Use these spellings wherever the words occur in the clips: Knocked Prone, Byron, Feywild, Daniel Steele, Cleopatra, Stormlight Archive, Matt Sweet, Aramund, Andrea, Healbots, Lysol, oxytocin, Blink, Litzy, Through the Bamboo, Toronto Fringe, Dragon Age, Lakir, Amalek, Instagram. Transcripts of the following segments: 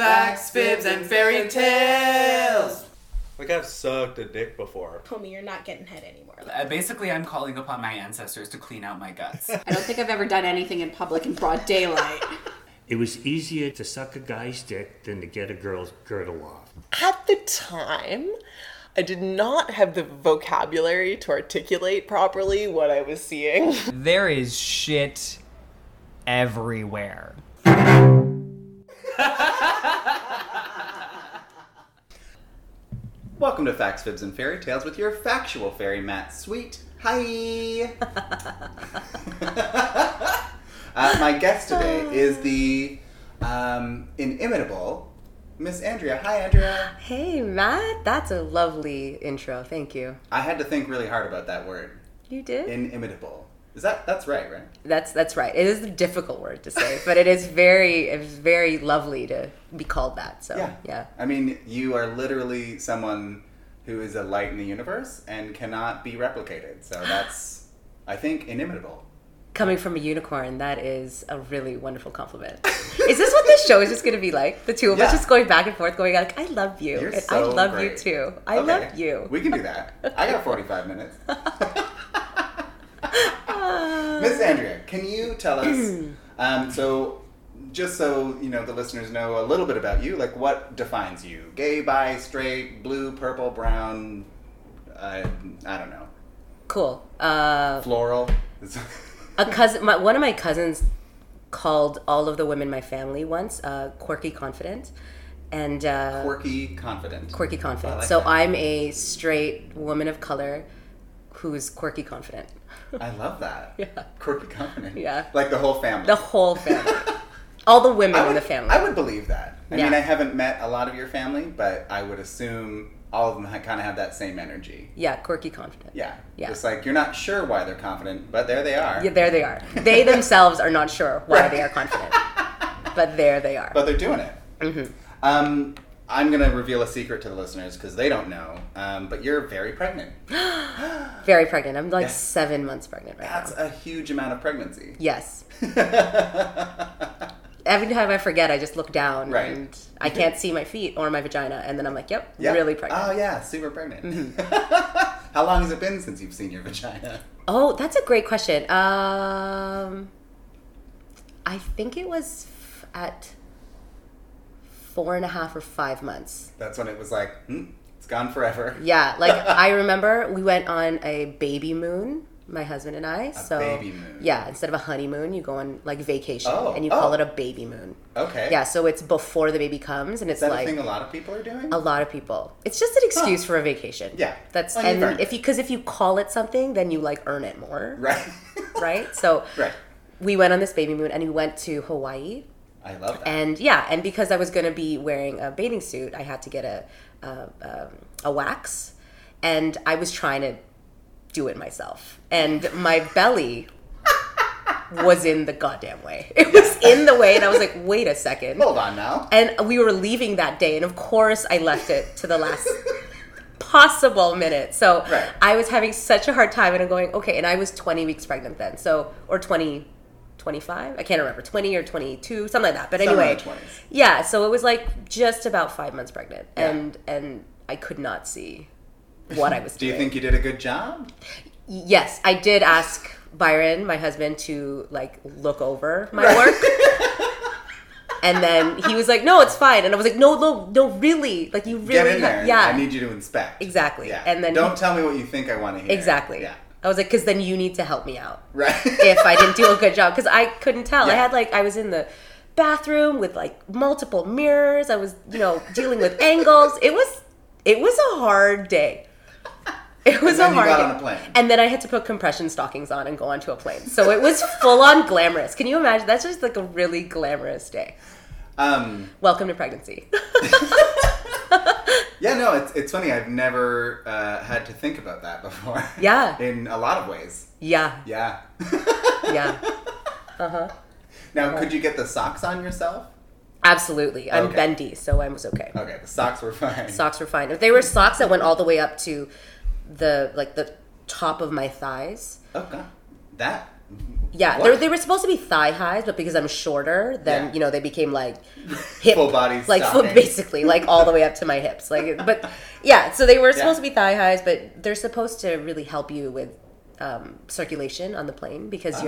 Facts, fibs, and fairy tales. Like, I've sucked a dick before. Homie, you're not getting head anymore. Basically, I'm calling upon my ancestors to clean out my guts. I don't think I've ever done anything in public in broad daylight. It was easier to suck a guy's dick than to get a girl's girdle off. At the time, I did not have the vocabulary to articulate properly what I was seeing. There is shit everywhere. Welcome to Facts, Fibs, and Fairy Tales with your factual fairy, Matt Sweet. Hi! My guest today is the inimitable Miss Andrea. Hi, Andrea. Hey, Matt. That's a lovely intro. Thank you. I had to think really hard about that word. You did? Inimitable. Is that's right, right? That's right. It is a difficult word to say, but it is very lovely to be called that. So yeah. I mean, you are literally someone who is a light in the universe and cannot be replicated. So that's, I think, inimitable. Coming from a unicorn, that is a really wonderful compliment. Is this what this show is just going to be like? The two of us just going back and forth, going like, I love you. You're so I love great. You too. I okay. love you. We can do that. I got 45 minutes. Miss Andrea, can you tell us, so just so, you know, the listeners know a little bit about you, like what defines you? Gay, bi, straight, blue, purple, brown, I don't know. Cool. Floral. A cousin, one of my cousins called all of the women in my family once quirky confident. And Quirky confident. Like so that. I'm a straight woman of color who's quirky confident. I love that. Yeah. Quirky confident. Yeah. Like the whole family. The whole family. All the women in the family. I would believe that. I mean, I haven't met a lot of your family, but I would assume all of them kind of have that same energy. Yeah, quirky confident. Yeah. Just like, you're not sure why they're confident, but there they are. Yeah, there they are. They themselves are not sure why they are confident, but there they are. But they're doing it. Mm-hmm. I'm going to reveal a secret to the listeners because they don't know, but you're very pregnant. Very pregnant. I'm like 7 months pregnant right now. That's a huge amount of pregnancy. Yes. Every time I forget, I just look down and I can't see my feet or my vagina. And then I'm like, yep, really pregnant. Oh, yeah, super pregnant. Mm-hmm. How long has it been since you've seen your vagina? Oh, that's a great question. I think it was at 4.5 or 5 months. That's when it was like, it's gone forever. Yeah, like I remember we went on a baby moon, my husband and I. Baby moon. Yeah, instead of a honeymoon, you go on like vacation and you call it a baby moon. Okay. Yeah, so it's before the baby comes and it's like. Is that a thing a lot of people are doing? A lot of people. It's just an excuse for a vacation. Yeah. That's if you call it something, then you like earn it more. Right. Right? So we went on this baby moon and we went to Hawaii. I love that. And and because I was going to be wearing a bathing suit, I had to get a wax and I was trying to do it myself. And my belly was in the goddamn way. It was in the way and I was like, wait a second. Hold on now. And we were leaving that day and of course I left it to the last possible minute. So I was having such a hard time and I'm going, okay, and I was 20 weeks pregnant then. So, or 25? I can't remember. 20 or 22, something like that. But anyway, yeah, so it was like just about 5 months pregnant. Yeah. And I could not see what I was doing. Do you think you did a good job? Yes. I did ask Byron, my husband, to like look over my work. And then he was like, no, it's fine. And I was like, no, really. Like you really. Get in there. Yeah. I need you to inspect. Exactly. Yeah. And then don't tell me what you think I want to hear. Exactly. Yeah. I was like, because then you need to help me out. Right. If I didn't do a good job. Because I couldn't tell. Yeah. I was in the bathroom with like multiple mirrors. I was, dealing with angles. It was a hard day. It was a hard day. On a plane. And then I had to put compression stockings on and go onto a plane. So it was full on glamorous. Can you imagine? That's just like a really glamorous day. Welcome to pregnancy. Yeah, no, it's funny. I've never had to think about that before. Yeah. In a lot of ways. Yeah. Yeah. Yeah. Uh-huh. Now, could you get the socks on yourself? Absolutely. I'm bendy, so I was okay. Okay, the socks were fine. Socks were fine. They were socks that went all the way up to the top of my thighs. Okay. That Yeah, they were supposed to be thigh highs, but because I'm shorter, then you know, they became like hip, full body, like full, basically like all the way up to my hips. Like, but yeah, so they were supposed to be thigh highs, but they're supposed to really help you with circulation on the plane because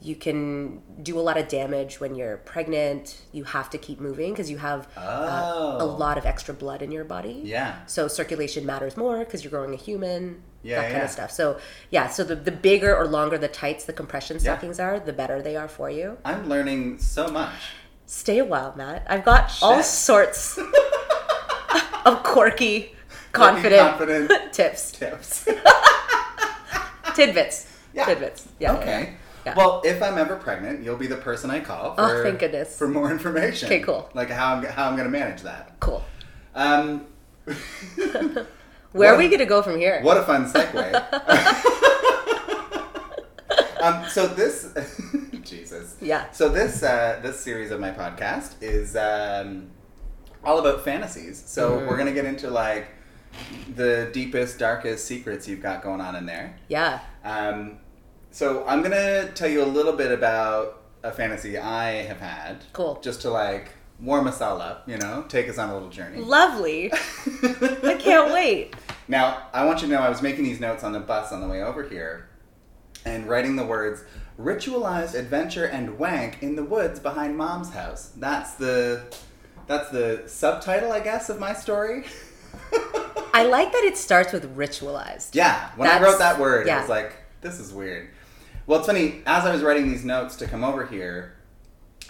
you can do a lot of damage when you're pregnant. You have to keep moving because you have a lot of extra blood in your body. Yeah, so circulation matters more because you're growing a human. Yeah, that kind of stuff. So yeah, so the bigger or longer the tights, the compression stockings are, the better they are for you. I'm learning so much. Stay a while, Matt. I've got all sorts of quirky, confident tips. Tidbits. Yeah. Tidbits. Yeah. Okay. Yeah. Yeah. Well, if I'm ever pregnant, you'll be the person I call for, thank goodness, for more information. Okay, cool. Like how I'm going to manage that. Cool. Where are we going to go from here? What a fun segue. So this... Jesus. Yeah. So this series of my podcast is all about fantasies. So we're going to get into like the deepest, darkest secrets you've got going on in there. Yeah. So I'm going to tell you a little bit about a fantasy I have had. Cool. Just to like... warm us all up, you know, take us on a little journey. Lovely. I can't wait. Now, I want you to know I was making these notes on the bus on the way over here and writing the words, ritualized adventure and wank in the woods behind mom's house. That's the subtitle, I guess, of my story. I like that it starts with ritualized. Yeah. I wrote that word, I was like, this is weird. Well, it's funny, as I was writing these notes to come over here,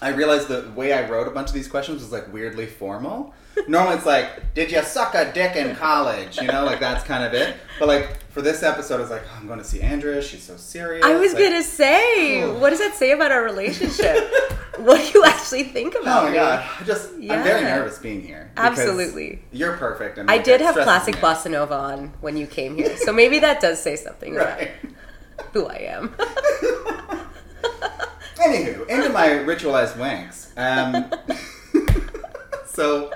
I realized the way I wrote a bunch of these questions was, like, weirdly formal. Normally it's like, did you suck a dick in college? You know, like, that's kind of it. But, like, for this episode, I was like, oh, I'm going to see Andrea. She's so serious. I was going to say, what does that say about our relationship? What do you actually think about me? Oh, my God. I'm very nervous being here. Absolutely. You're perfect. And I did have classic bossa nova on when you came here. So maybe that does say something about who I am. Anywho, into my ritualized wanks. So,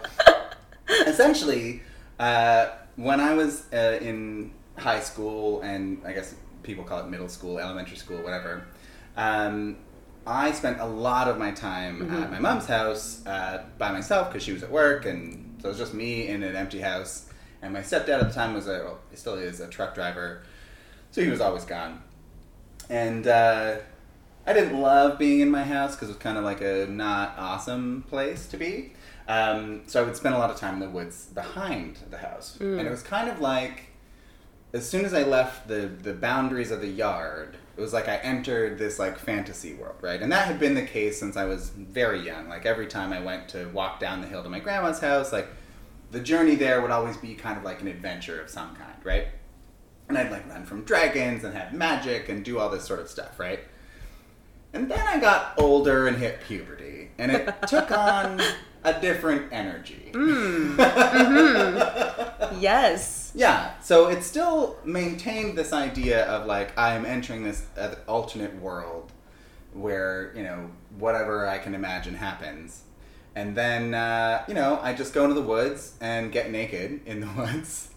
essentially, when I was in high school, and I guess people call it middle school, elementary school, whatever, I spent a lot of my time at my mom's house by myself because she was at work, and so it was just me in an empty house. And my stepdad at the time still is a truck driver, so he was always gone. And... I didn't love being in my house because it was kind of like a not awesome place to be. So I would spend a lot of time in the woods behind the house. Mm. And it was kind of like, as soon as I left the boundaries of the yard, it was like I entered this like fantasy world, right? And that had been the case since I was very young. Like every time I went to walk down the hill to my grandma's house, like the journey there would always be kind of like an adventure of some kind, right? And I'd like run from dragons and have magic and do all this sort of stuff, right? And then I got older and hit puberty, and it took on a different energy. Mm. Mm-hmm. Yes. Yeah. So it still maintained this idea of, like, I'm entering this alternate world where, you know, whatever I can imagine happens. And then, you know, I just go into the woods and get naked in the woods.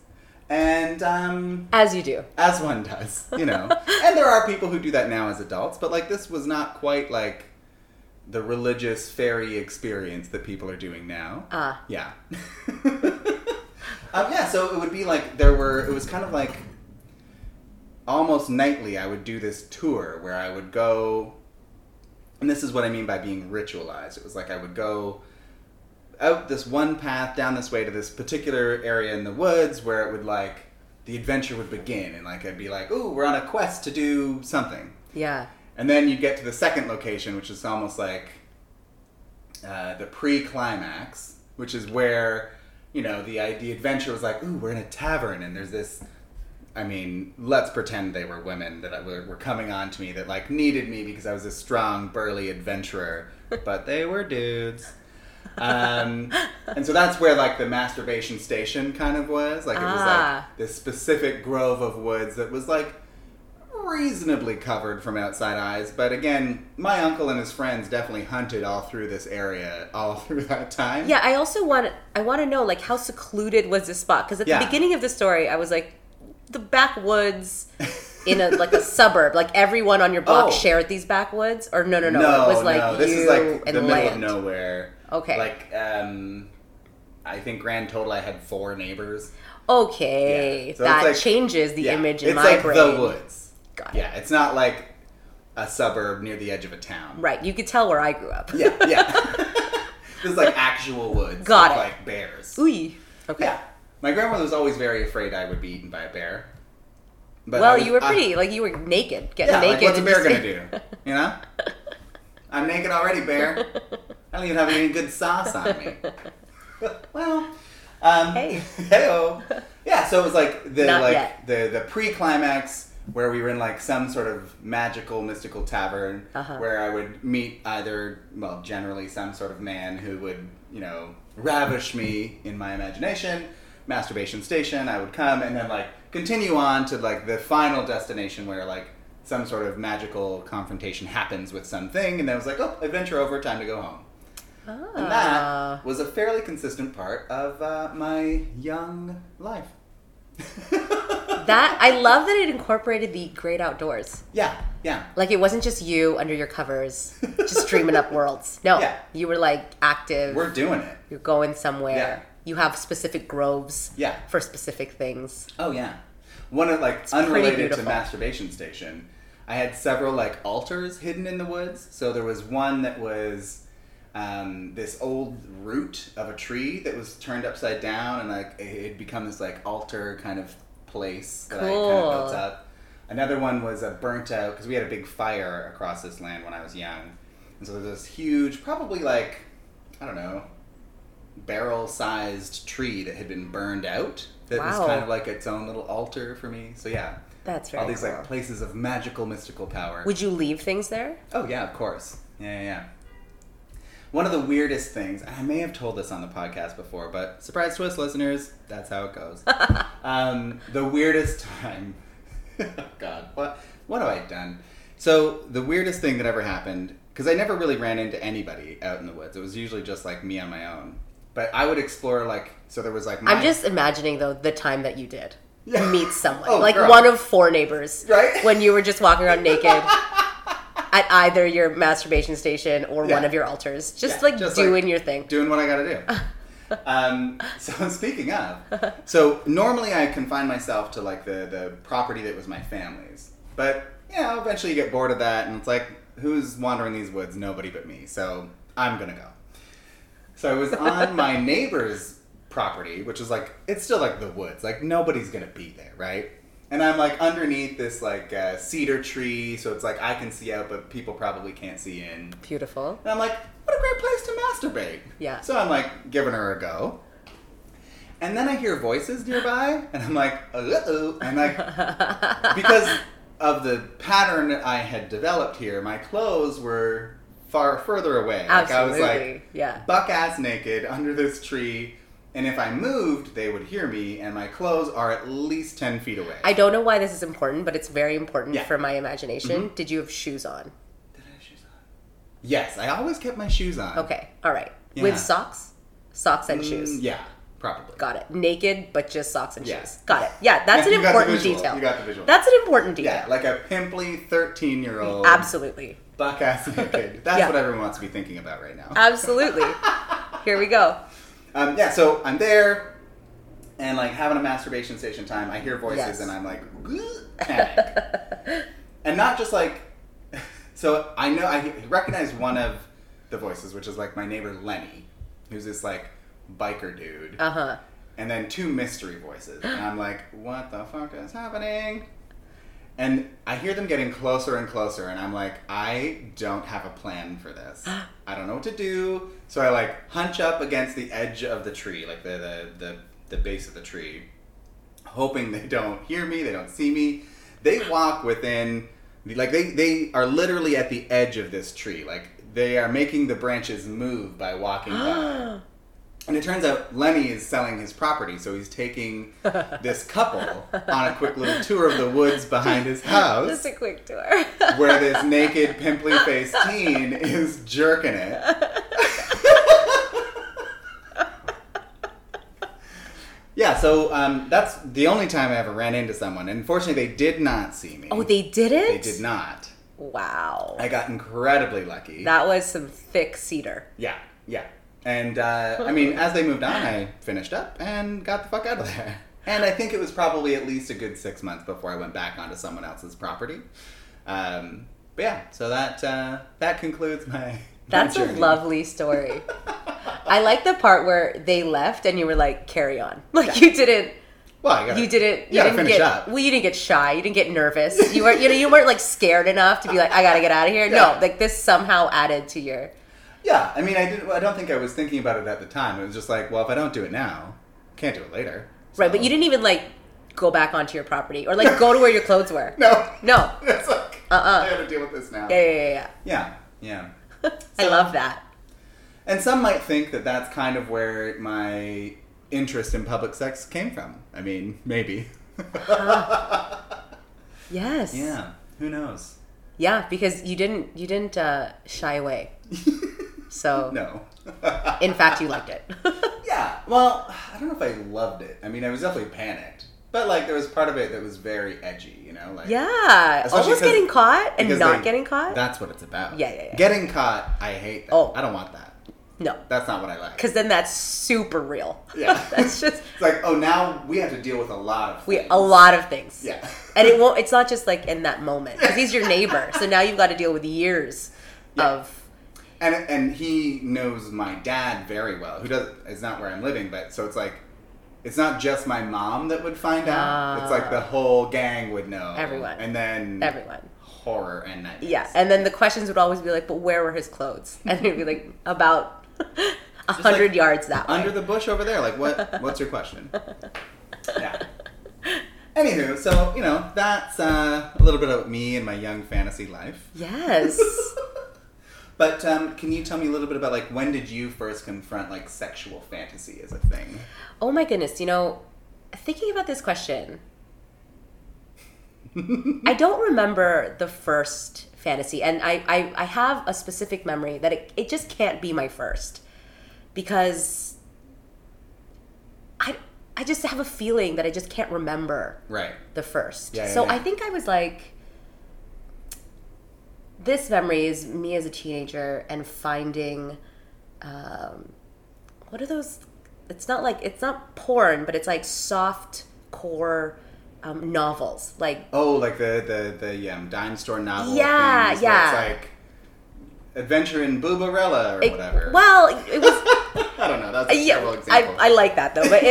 And, as you do. As one does, you know. And there are people who do that now as adults, but, like, this was not quite, like, the religious fairy experience that people are doing now. Yeah. So it would be, like, it was kind of, like, almost nightly I would do this tour where I would go, and this is what I mean by being ritualized. It was, like, I would go... out this one path down this way to this particular area in the woods where it would like the adventure would begin, and like I'd be like, ooh, we're on a quest to do something. Yeah. And then you'd get to the second location, which is almost like the pre-climax, which is where, you know, the adventure was like, ooh, we're in a tavern and there's this, I mean, let's pretend they were women that were coming on to me that like needed me because I was this strong, burly adventurer, but they were dudes. And so that's where like the masturbation station kind of was. Like it was like this specific grove of woods that was like reasonably covered from outside eyes. But again, my uncle and his friends definitely hunted all through this area, all through that time. Yeah, I also want to know like how secluded was this spot? Because at the beginning of the story, I was like, the backwoods... in a like a suburb, like everyone on your block shared these backwoods, or no, it was like this is like the middle of nowhere. Okay, like I think grand total I had 4 neighbors. Okay, yeah. So that like, changes the image in my brain. It's like the woods. Got it. Yeah, it's not like a suburb near the edge of a town. Right, you could tell where I grew up. Yeah, yeah. It's like actual woods. Got it. Like bears. Ooh. Okay. Yeah. My grandmother was always very afraid I would be eaten by a bear. But you were pretty. You were naked. Getting naked. Like, what's a bear going to do? You know? I'm naked already, bear. I don't even have any good sauce on me. Hey. Hey-o. Yeah, so it was like the pre-climax where we were in like some sort of magical, mystical tavern where I would meet generally some sort of man who would, ravish me in my imagination. Masturbation station, I would come and then continue on to the final destination where some sort of magical confrontation happens with something, and then it was adventure over, time to go home. Oh. And that was a fairly consistent part of my young life. That, I love that it incorporated the great outdoors. Yeah, yeah. It wasn't just you under your covers, just dreaming up worlds. No, you were active. We're doing it. You're going somewhere. Yeah. You have specific groves for specific things. Oh, yeah. One of, unrelated to masturbation station, I had several, altars hidden in the woods. So there was one that was... this old root of a tree that was turned upside down and it had become this altar kind of place that I kind of built up. Another one was a burnt out, because we had a big fire across this land when I was young. And so there was this huge, probably barrel sized tree that had been burned out that was kind of its own little altar for me. So yeah. That's right. All these places of magical, mystical power. Would you leave things there? Oh yeah, of course. Yeah. One of the weirdest things, and I may have told this on the podcast before, but surprise twist, listeners, that's how it goes. The weirdest time... oh, God. What have I done? So, the weirdest thing that ever happened, because I never really ran into anybody out in the woods. It was usually just, me on my own. But I would explore, so there was, I'm just imagining, though, the time that you did meet someone. Oh, girl. One of 4 neighbors. Right? When you were just walking around naked. At either your masturbation station or one of your altars. Just doing your thing. Doing what I gotta do. So speaking of, normally I confine myself to the property that was my family's. But, eventually you get bored of that and it's who's wandering these woods? Nobody but me. So I'm gonna go. So I was on my neighbor's property, which is it's still the woods. Nobody's gonna be there, right? And I'm, underneath this, cedar tree, so it's, I can see out, but people probably can't see in. Beautiful. And I'm what a great place to masturbate. Yeah. So I'm, giving her a go. And then I hear voices nearby, and I'm uh-oh. And, because of the pattern I had developed here, my clothes were further away. Absolutely. I was, buck-ass naked under this tree. And if I moved, they would hear me, and my clothes are at least 10 feet away. I don't know why this is important, but it's very important for my imagination. Mm-hmm. Did you have shoes on? Did I have shoes on? Yes, I always kept my shoes on. Okay, all right. Yeah. With socks? Socks and shoes. Yeah, probably. Got it. Naked, but just socks and shoes. Got it. Yeah, that's an important detail. You got the visual. That's an important detail. Yeah, like a pimply 13-year-old. Absolutely. Buck-ass naked. That's what everyone wants to be thinking about right now. Absolutely. Here we go. So I'm there, and having a masturbation station time, I hear voices, and I'm panic. And not just so I know, I recognize one of the voices, which is my neighbor Lenny, who's this biker dude. Uh-huh. And then 2 mystery voices, and I'm what the fuck is happening? And I hear them getting closer and closer, and I'm I don't have a plan for this. I don't know what to do. So I hunch up against the edge of the tree, the base of the tree, hoping they don't hear me, they don't see me. They walk within, they are literally at the edge of this tree. They are making the branches move by walking by. And it turns out Lenny is selling his property, so he's taking this couple on a quick little tour of the woods behind his house. Just a quick tour. Where this naked, pimply-faced teen is jerking it. Yeah, so that's the only time I ever ran into someone. And unfortunately, they did not see me. Oh, they didn't? They did not. Wow. I got incredibly lucky. That was some thick cedar. Yeah, yeah. And, I mean, as they moved on, I finished up and got the fuck out of there. And I think it was probably at least a good 6 months before I went back onto someone else's property. But yeah, so that concludes my That's journey. A lovely story. I like the part where they left and you were like, carry on. Like, you didn't... Well, you didn't finish up. Well, you didn't get shy. You didn't get nervous. You weren't, you weren't like scared enough to be like, I gotta get out of here. Yeah. No, like this somehow added to your... Yeah, I mean, I don't think I was thinking about it at the time. It was just like, well, if I don't do it now, can't do it later. So. Right, but you didn't even, like, go back onto your property or, like, go to where your clothes were. No. No. It's like, I gotta deal with this now. Yeah. So, I love that. And some might think that that's kind of where my interest in public sex came from. I mean, maybe. Yes. Yeah, who knows? Yeah, because you didn't shy away. So no. In fact, you liked it. Yeah. Well, I don't know if I loved it. I mean, I was definitely panicked. But, like, there was part of it that was very edgy, you know? Like, yeah. Almost getting caught and not getting caught. That's what it's about. Yeah. Getting caught, I hate that. Oh. I don't want that. No. That's not what I like. Because then that's super real. Yeah. That's just... It's like, oh, now we have to deal with a lot of things. Yeah. And it won't... It's not just, like, in that moment. Because he's your neighbor. So now you've got to deal with years of... And he knows my dad very well, who is not where I'm living, but so it's like, it's not just my mom that would find out. It's like the whole gang would know. Everyone. And then... Everyone. Horror and nightmares. Yeah, and then the questions would always be like, but where were his clothes? And they'd be like, about 100 like, yards that way. Under the bush over there. Like, what's your question? Yeah. Anywho, so, you know, that's a little bit of me and my young fantasy life. Yes. But can you tell me a little bit about, like, when did you first confront, like, sexual fantasy as a thing? Oh, my goodness. You know, thinking about this question, I don't remember the first fantasy. And I have a specific memory that it just can't be my first. Because I just have a feeling that I just can't remember the first. Yeah, so I think I was, like... This memory is me as a teenager and finding, what are those? It's not porn, but it's like soft core novels. Like the dime store novel. Yeah, things, yeah. It's like Adventure in Boobarella or whatever. Well, it was. I don't know. That's a terrible example. I like that though, but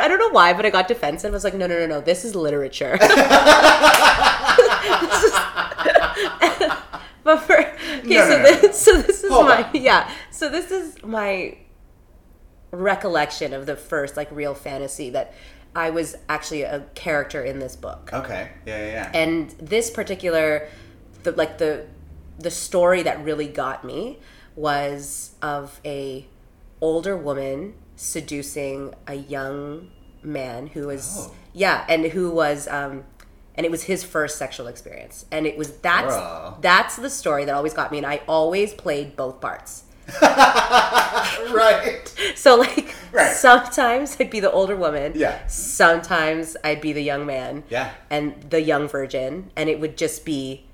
I don't know why, but I got defensive. I was like, no, this is literature. So this is my recollection of the first like real fantasy that I was actually a character in this book. Okay. Yeah. And this particular, the story that really got me was of an older woman seducing a young man who was and it was his first sexual experience. And it was that's the story that always got me. And I always played both parts. Right. So like sometimes I'd be the older woman. Yeah. Sometimes I'd be the young man. Yeah. And the young virgin. And it would just be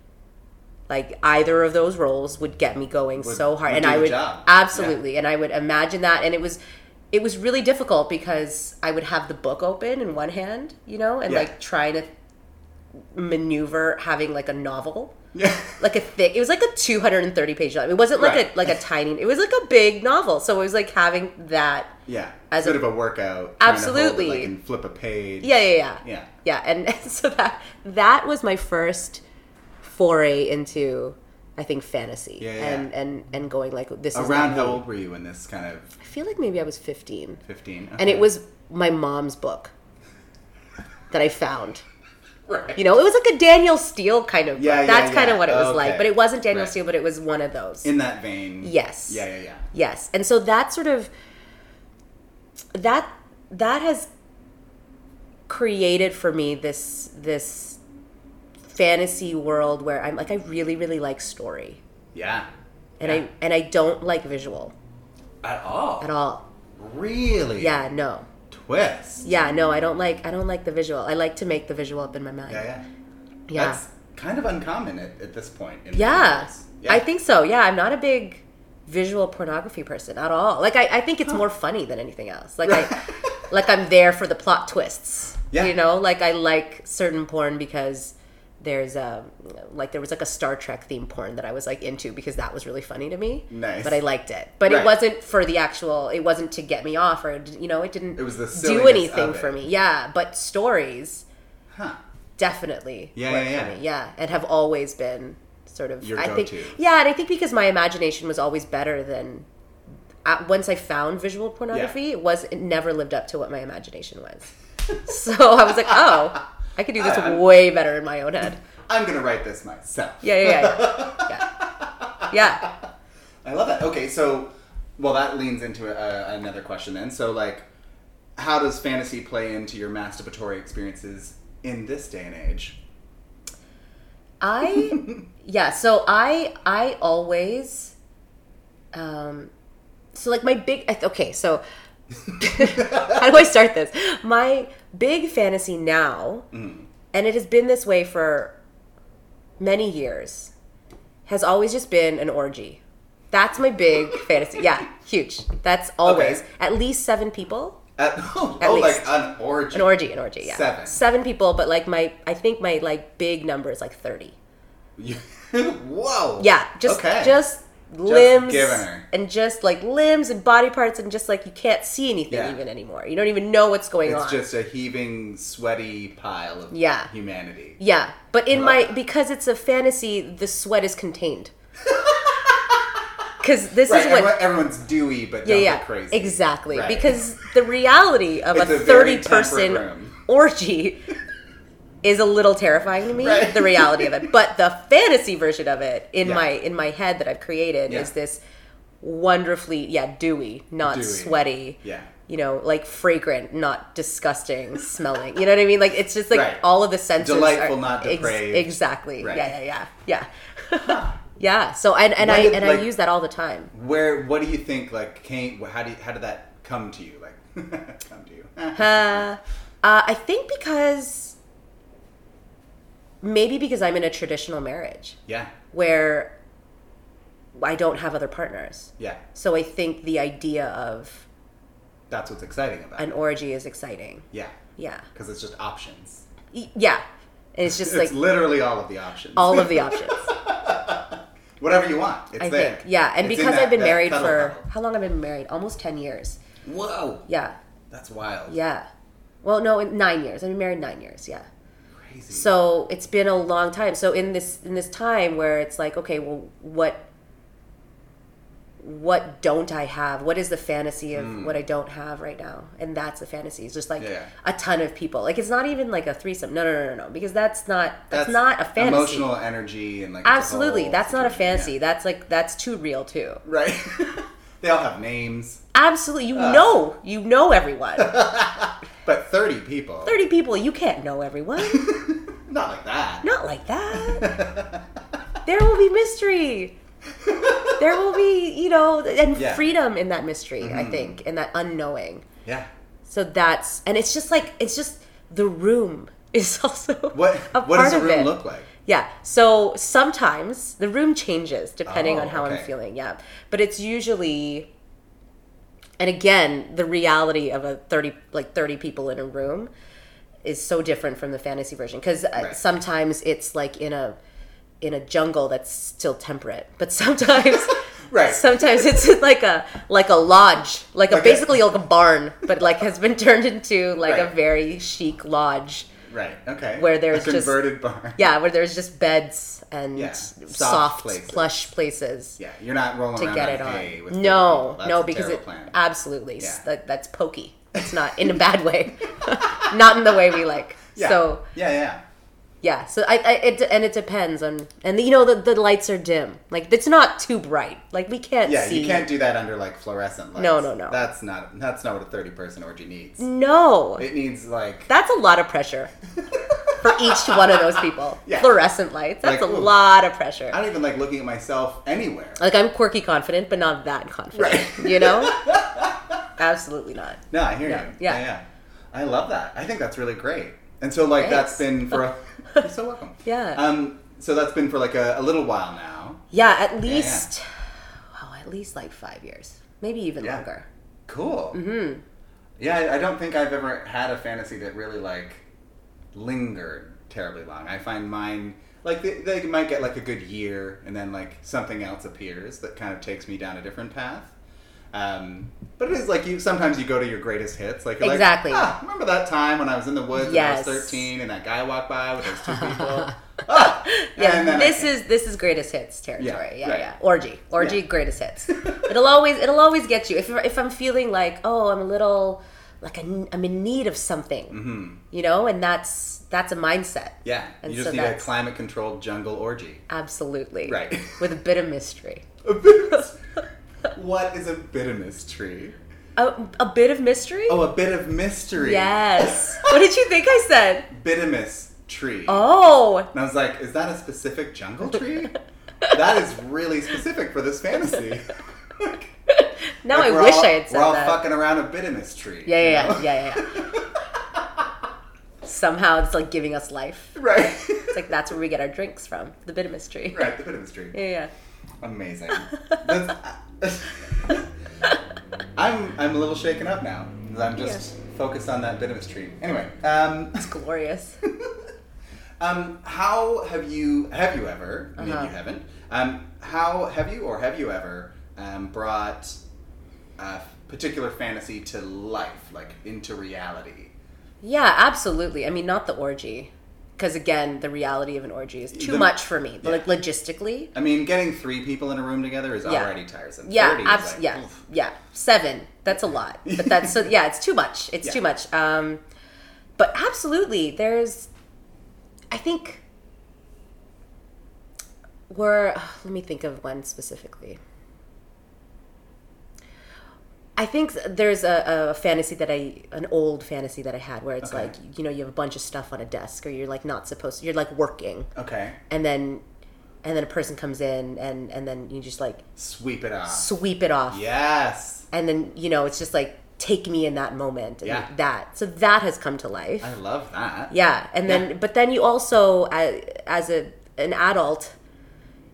like either of those roles would get me going so hard. And I would absolutely. Yeah. And I would imagine that. And it was really difficult because I would have the book open in one hand, you know, and like trying to maneuver having like a novel, like a thick. It was like a 230-page novel. It wasn't like a tiny. It was like a big novel. So it was like having that. Yeah, as a bit of a workout. Absolutely, trying to hold it, like, and flip a page. Yeah. And so that was my first foray into, I think, fantasy. And going like this. Around how old were you in this kind of? I feel like maybe I was 15. Okay. And it was my mom's book that I found. Right. You know, it was like a Daniel Steele kind of book. That's kind of what it was like. But it wasn't Daniel Steele, but it was one of those. In that vein. Yes. Yeah. Yes. And so that sort of, that has created for me this fantasy world where I'm like, I really, really like story. Yeah. And I don't like visual. At all. really twist. Yeah, no, I don't like the visual. I like to make the visual up in my mind. Yeah. That's kind of uncommon at this point. Yeah, I think so. Yeah, I'm not a big visual pornography person at all. Like, I think it's more funny than anything else. Like, I'm there for the plot twists. Yeah. You know, like, I like certain porn because there's there was a Star Trek themed porn that I was like into because that was really funny to me. Nice. But I liked it. But it wasn't for the actual, it wasn't to get me off or, you know, it didn't do anything for me. Yeah. But stories definitely work for me. Yeah. And have always been sort of, and I think because my imagination was always better than, once I found visual pornography, it never lived up to what my imagination was. So I was like, oh, I could do this way better in my own head. I'm going to write this myself. Yeah. I love that. Okay, so, well, that leans into another question then. So, like, how does fantasy play into your masturbatory experiences in this day and age? I always, how do I start this? My big fantasy now, and it has been this way for many years, has always just been an orgy. That's my big fantasy. Yeah, huge. That's always at least 7 people. At least. Like an orgy. An orgy, yeah. 7 people, but like I think my big number is like 30. Whoa. Yeah, just limbs and just like limbs and body parts and just like you can't see anything even anymore. You don't even know what's going on. It's just a heaving, sweaty pile of humanity. Yeah, but because it's a fantasy, the sweat is contained. Because this is what everyone's dewy, but not crazy. Exactly, right. Because the reality of a 30-person orgy is a little terrifying to me. Right. The reality of it, but the fantasy version of it in my head that I've created is this wonderfully dewy, not sweaty. Yeah. You know, like fragrant, not disgusting smelling. You know what I mean? Like it's just like all of the senses. Delightful, not depraved. Exactly. Right. Yeah. Huh. Yeah. So I use that all the time. What do you think? Like, how did that come to you? Like, come to you? I think because I'm in a traditional marriage. Yeah. Where I don't have other partners. Yeah. So I think the idea of that's what's exciting about an orgy is exciting. Yeah. Yeah. Because it's just options. Yeah. And it's just it's literally all of the options. All of the options. Whatever you want. It's there. Yeah, and because I've been married for... How long have I been married? Almost 10 years. Whoa. Yeah. That's wild. Yeah. Well, no, 9 years. I've been married 9 years, yeah. Crazy. So it's been a long time. So in this time where it's like, okay, well, what don't I have? What is the fantasy of what I don't have right now? And that's the fantasy. It's just like a ton of people. Like it's not even like a threesome. No. Because that's not a fantasy. Emotional energy and like absolutely. That's situation. Not a fantasy. Yeah. That's too real too. Right. They all have names. Absolutely. You know everyone. But 30 people. 30 people. You can't know everyone. Not like that. There will be mystery. There will be, you know, and freedom in that mystery, I think, and that unknowing. Yeah. So that's, and it's just the room is also what does the room look like? Yeah. So sometimes the room changes depending on how I'm feeling. Yeah. But it's usually, and again, the reality of 30 people in a room is so different from the fantasy version. Because sometimes it's like in a jungle that's still temperate, but sometimes sometimes it's like a lodge, like a basically like a barn, but like has been turned into like a very chic lodge, where there's a converted barn, where there's just beds and soft places. Plush places. Yeah, you're not rolling to around get it on hay with no, because it plan. Absolutely that's pokey. It's not in a bad way, not in the way we like. Yeah. So yeah, so it depends on, and you know, the lights are dim. Like, it's not too bright. Like, we can't see. Yeah, you can't do that under, like, fluorescent lights. No. That's not what a 30-person orgy needs. No. It needs, like... That's a lot of pressure for each one of those people. Yeah. Fluorescent lights. That's like, a lot of pressure. I don't even like looking at myself anywhere. Like, I'm quirky confident, but not that confident, you know? Absolutely not. No, I hear you. Yeah. Yeah. I love that. I think that's really great. And so, like, that's been for... You're so welcome. Yeah. So that's been for, like, a little while now. Yeah, at least... Yeah. Wow, at least, like, 5 years. Maybe even longer. Cool. Mm-hmm. Yeah, I don't think I've ever had a fantasy that really, like, lingered terribly long. I find mine... Like, they might get, like, a good year, and then, like, something else appears that kind of takes me down a different path. But it is, like, sometimes you go to your greatest hits. Like, you're exactly. Like, remember that time when I was in the woods when I was 13, and that guy walked by with those two people? Yeah, this is greatest hits territory. Yeah, right. Orgy, greatest hits. It'll always get you. If I'm feeling like, oh, I'm a little... Like I'm in need of something, mm-hmm. you know, and that's a mindset. Yeah, and you just need a climate-controlled jungle orgy. Absolutely, right. With a bit of mystery. A bit of mystery. What is a bit of mystery? A bit of mystery. Oh, a bit of mystery. Yes. What did you think I said? Bitimus tree. Oh. And I was like, is that a specific jungle tree? That is really specific for this fantasy. No, like I wish I had said that. We're all fucking around a bitimus tree. Yeah. Somehow it's like giving us life. Right. It's like that's where we get our drinks from, the bitimus tree. Right, the bitimus tree. Yeah. Amazing. I'm a little shaken up now. I'm just focused on that bitimus tree. Anyway. It's glorious. How have you ever, maybe you haven't, brought a particular fantasy to life, like into reality? Yeah, absolutely. I mean, not the orgy, because again, the reality of an orgy is too much for me, like logistically. I mean, getting 3 people in a room together is already tiresome. Yeah, 30 is like, oof. 7, that's a lot. But that's, so yeah, it's too much. It's too much. But absolutely, let me think of one specifically. I think there's a fantasy an old fantasy that I had where it's like, you know, you have a bunch of stuff on a desk or you're like not supposed to, you're like working. Okay. And then a person comes in and then you just like. Sweep it off. Yes. And then, you know, it's just like, take me in that moment. And that. So that has come to life. I love that. Yeah. And then, but then you also, as an adult,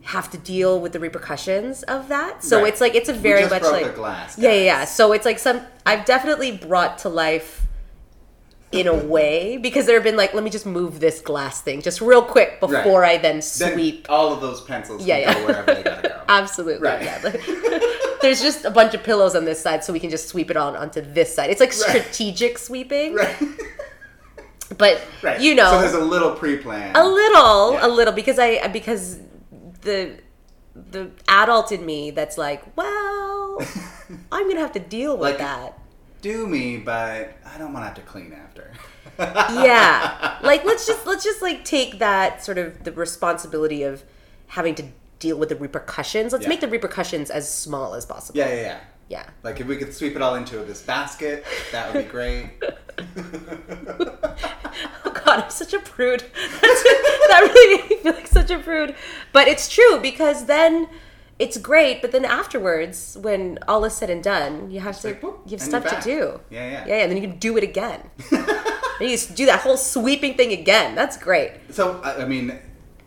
have to deal with the repercussions of that. So it's like, it's a very much like, glass, yeah. So it's like I've definitely brought to life in a way, because there have been like, let me just move this glass thing just real quick before I then sweep. Then all of those pencils can go wherever they gotta go. Absolutely. Right. Yeah. Like, there's just a bunch of pillows on this side so we can just sweep it on onto this side. It's like strategic sweeping. Right. But, you know. So there's a little pre-plan. A little, because the adult in me that's like, well, I'm going to have to deal with like, that. Do me, but I don't want to have to clean after. Yeah. Like, let's just like take that sort of the responsibility of having to deal with the repercussions. Let's make the repercussions as small as possible. Yeah. Like if we could sweep it all into this basket, that would be great. Oh God, I'm such a prude. That really made me feel like such a prude. But it's true, because then it's great, but then afterwards, when all is said and done, you have stuff to do. Yeah, and then you can do it again. And you do that whole sweeping thing again. That's great. So, I mean,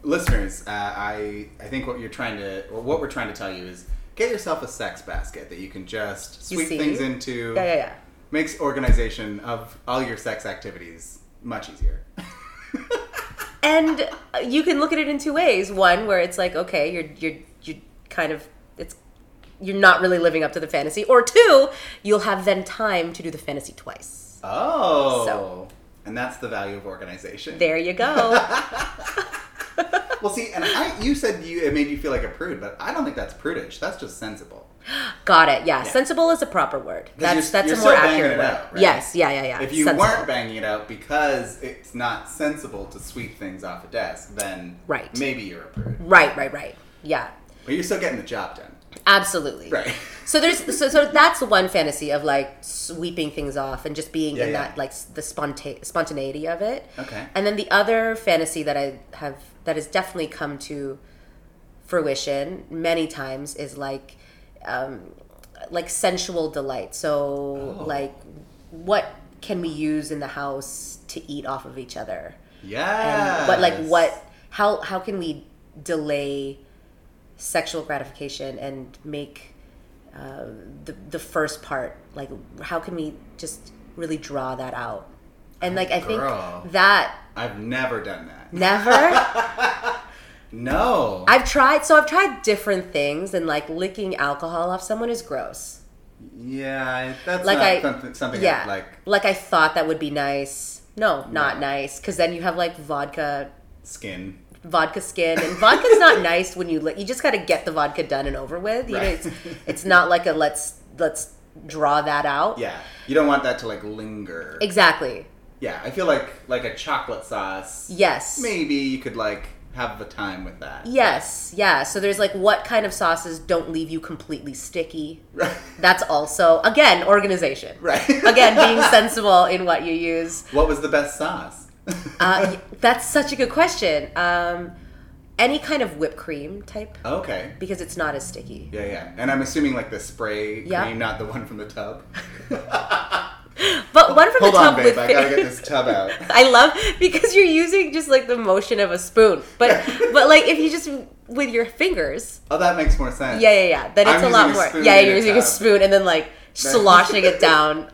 listeners, I think what we're trying to tell you is, get yourself a sex basket that you can just sweep things into. Yeah. Makes organization of all your sex activities much easier. And you can look at it in 2 ways. One, where it's like, okay, you're kind of you're not really living up to the fantasy. Or 2, you'll have then time to do the fantasy twice. Oh. So. And that's the value of organization. There you go. Well, see, and you said it made you feel like a prude, but I don't think that's prudish. That's just sensible. Got it. Yeah, sensible is a proper word. That's a more accurate word. Out, right? Yes. Yeah. If you weren't banging it out because it's not sensible to sweep things off a desk, then maybe you're a prude. Right. Yeah. But you're still getting the job done. Absolutely. Right. So so that's the one fantasy of like sweeping things off and just being in that like the spontaneity of it. Okay. And then the other fantasy that I have that has definitely come to fruition many times is like like sensual delight. So like what can we use in the house to eat off of each other? Yeah. But like how can we delay sexual gratification and make the first part, like how can we just really draw that out? And like I think that I've never done that. Never? No. I've tried different things, and like licking alcohol off someone is gross. Yeah, that's like something yeah, like I thought that would be nice. No. Not nice, because then you have like vodka skin, and vodka's not nice when you you just got to get the vodka done and over with. You know, it's not like a let's draw that out. Yeah, you don't want that to like linger. Exactly. Yeah, I feel like a chocolate sauce. Yes. Maybe you could like have the time with that. Yes, yeah. So there's like what kind of sauces don't leave you completely sticky. Right. That's also, again, organization. Right. Again, being sensible in what you use. What was the best sauce? That's such a good question. Any kind of whipped cream type. Okay. Because it's not as sticky. Yeah, yeah. And I'm assuming like the spray cream, not the one from the tub. But one from the tub with... Hold on, babe. I gotta get this tub out. I love... Because you're using just, like, the motion of a spoon. But like, if you just... With your fingers... Oh, that makes more sense. Yeah, yeah, yeah. Then it's a lot more... Yeah, you're using a spoon and then, like, sloshing it down.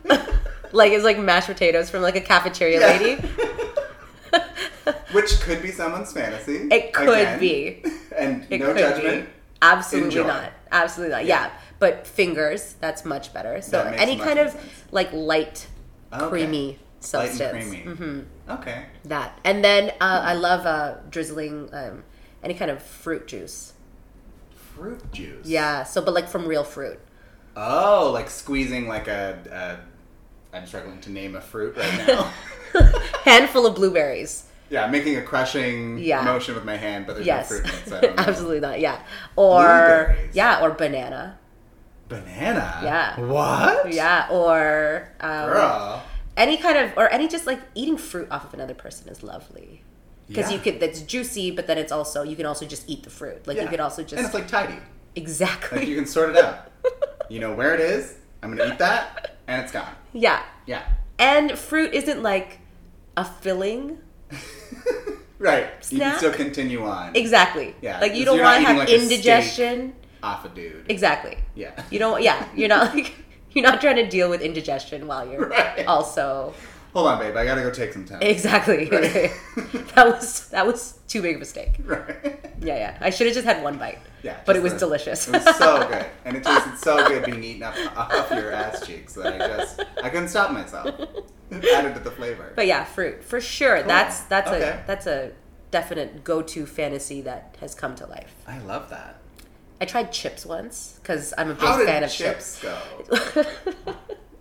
Like, it's like mashed potatoes from, like, a cafeteria lady. Which could be someone's fantasy. It could be. And it no judgment. Be. Absolutely Enjoy. Not. Absolutely not. Yeah. But fingers, that's much better. So any kind of sense. Like light, creamy substance. Light and creamy. Mm-hmm. Okay. That. And then I love drizzling any kind of fruit juice. Fruit juice? Yeah. So, but like from real fruit. Oh, like squeezing like I'm struggling to name a fruit right now. Handful of blueberries. Yeah, making a crushing motion with my hand, but there's no fruit in it, so I don't know. Absolutely not, yeah. Or banana. Banana? Yeah. What? Yeah, or... Girl. Any kind of... Or any just, like, eating fruit off of another person is lovely. Because you could... That's juicy, but then it's also... You can also just eat the fruit. Like, you could also just... And it's, like, tidy. Exactly. Like, you can sort it out. You know where it is, I'm going to eat that, and it's gone. Yeah. Yeah. And fruit isn't, like, a filling... Right. Snack? You can still continue on. Exactly. Yeah. Like you don't want to have like indigestion. Off a dude. Exactly. Yeah. You don't. Yeah. You're not like you're not trying to deal with indigestion while you're also. Hold on, babe. I gotta go take some time. Exactly. Right. That was too big of a mistake. Right. Yeah, yeah. I should have just had one bite. Yeah. But it was delicious. It was so good, and it tasted so good being eaten up off your ass cheeks that I couldn't stop myself. Added to the flavor. But yeah, fruit for sure. Cool. That's a definite go-to fantasy that has come to life. I love that. I tried chips once because I'm a big fan of chips. Go.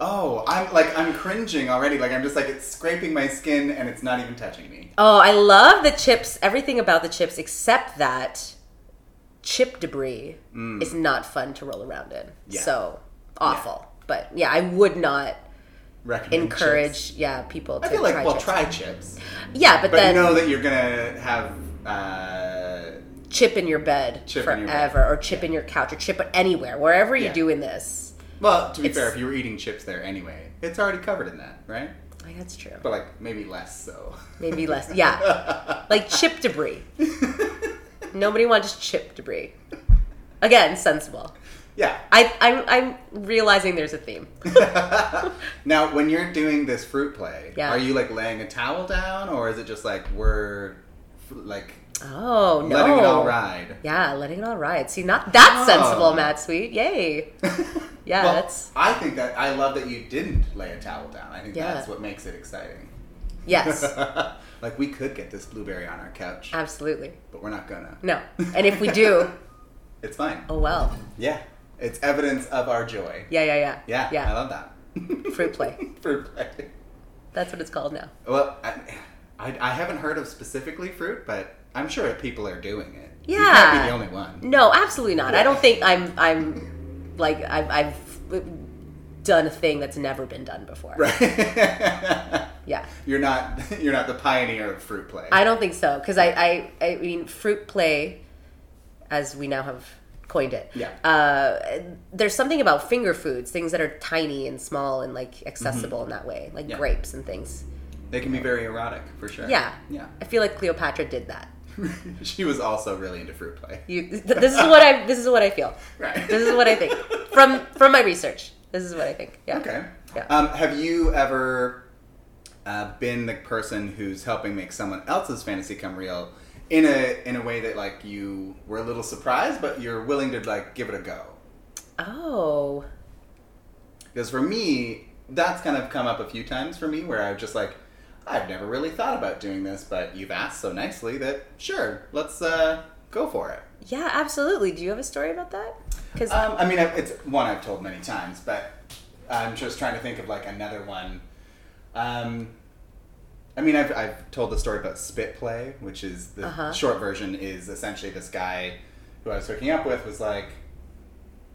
Oh, I'm cringing already. Like I'm just like it's scraping my skin and it's not even touching me. Oh, I love the chips. Everything about the chips except that chip debris is not fun to roll around in. Yeah. So awful. Yeah. But yeah, I would not. Encourage chips. People to try chips. Yeah, but then know that you're gonna have chip in your bed forever or chip in your couch or chip anywhere wherever you're doing this. Well, to be fair, if you were eating chips there anyway, it's already covered in that, right? Like, that's true. But like maybe less so. Maybe less, yeah. Like chip debris. Nobody wants chip debris. Again, sensible. Yeah. I'm realizing there's a theme. Now, when you're doing this fruit play, are you like laying a towel down or is it just like we're like letting it all ride? Yeah, letting it all ride. See, not that sensible, Matt Sweet. Yay. Yeah, well, I think that I love that you didn't lay a towel down. I think that's what makes it exciting. Yes. Like we could get this blueberry on our couch. Absolutely. But we're not gonna. No. And if we do, it's fine. Oh well. Yeah. It's evidence of our joy. Yeah. I love that. Fruit play. That's what it's called now. Well, I haven't heard of specifically fruit, but I'm sure people are doing it. Yeah. You can't be the only one. No, absolutely not. Yeah. I don't think I've done a thing that's never been done before. Right. Yeah. You're not the pioneer of fruit play. I don't think so, because I mean, fruit play, as we now have pointed. Yeah. There's something about finger foods, things that are tiny and small and like accessible in that way, like grapes and things. They can be very erotic, for sure. Yeah. Yeah. I feel like Cleopatra did that. She was also really into fruit play. This is what I feel. Right. This is what I think from my research. This is what I think. Yeah. Okay. Yeah. Have you ever been the person who's helping make someone else's fantasy come real in a way that like you were a little surprised, but you're willing to like give it a go? Oh. Because for me, that's kind of come up a few times for me where I've just like, I've never really thought about doing this, but you've asked so nicely that, sure, let's go for it. Yeah, absolutely. Do you have a story about that? 'Cause I mean, it's one I've told many times, but I'm just trying to think of, like, another one. I mean, I've told the story about spit play, which is the short version is essentially this guy who I was hooking up with was like,